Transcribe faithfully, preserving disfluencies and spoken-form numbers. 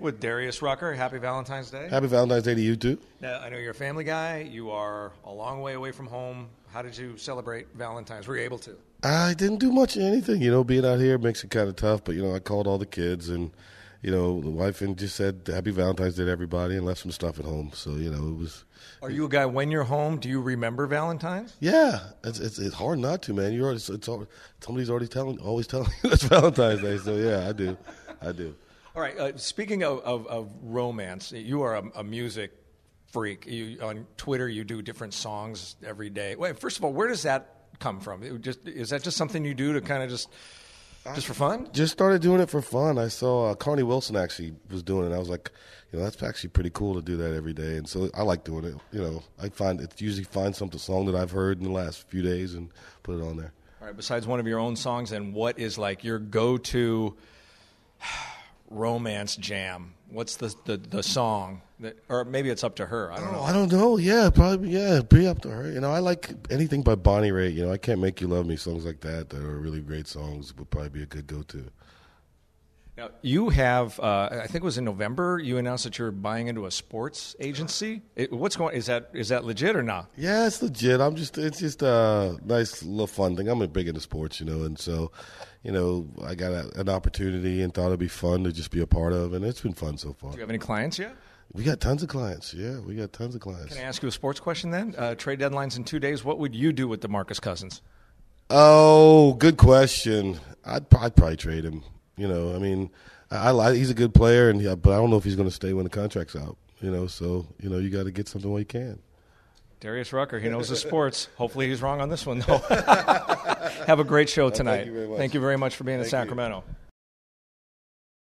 with Darius Rucker. Happy Valentine's Day. Happy Valentine's Day to you, too. Now, I know you're a family guy. You are a long way away from home. How did you celebrate Valentine's? Were you able to? I didn't do much of anything. You know, being out here makes it kind of tough. But, you know, I called all the kids and, you know, the wife and just said Happy Valentine's Day to everybody and left some stuff at home. So, you know, it was. Are you a guy, when you're home, do you remember Valentine's? Yeah. It's it's, it's hard not to, man. You're already, it's, it's always, somebody's already telling, always telling you it's Valentine's Day. So, yeah, I do. I do. All right. Uh, speaking of, of, of romance, you are a, a music freak. You, on Twitter, you do different songs every day. Wait, first of all, where does that come from? It just, is that just something you do to kind of just just for fun? I just started doing it for fun. I saw uh, Connie Wilson actually was doing it. And I was like, you know, that's actually pretty cool to do that every day. And so I like doing it. You know, I find it usually find some song that I've heard in the last few days and put it on there. All right. Besides one of your own songs, and what is like your go-to romance jam? What's the, the the song that, or maybe it's up to her? I don't oh, know. I don't know. Yeah, probably. Yeah, be up to her. You know, I like anything by Bonnie Raitt. You know, I Can't Make You Love Me. Songs like that that are really great songs would probably be a good go-to. Now you have, uh, I think it was in November, you announced that you were buying into a sports agency. It, what's going? Is that is that legit or not? Yeah, it's legit. I'm just it's just a nice little fun thing. I'm big into sports, you know, and so. You know, I got a, an opportunity and thought it'd be fun to just be a part of, and it's been fun so far. Do you have any clients yet? We got tons of clients. Yeah, we got tons of clients. Can I ask you a sports question then? Uh, trade deadline's in two days. What would you do with DeMarcus Cousins? Oh, good question. I'd, I'd probably trade him. You know, I mean, I, I he's a good player, and yeah, but I don't know if he's going to stay when the contract's out. You know, so you know, you got to get something while you can. Darius Rucker, he knows the sports. Hopefully he's wrong on this one, though. Have a great show tonight. Oh, thank you very much. Thank you very much for being thank in Sacramento. You.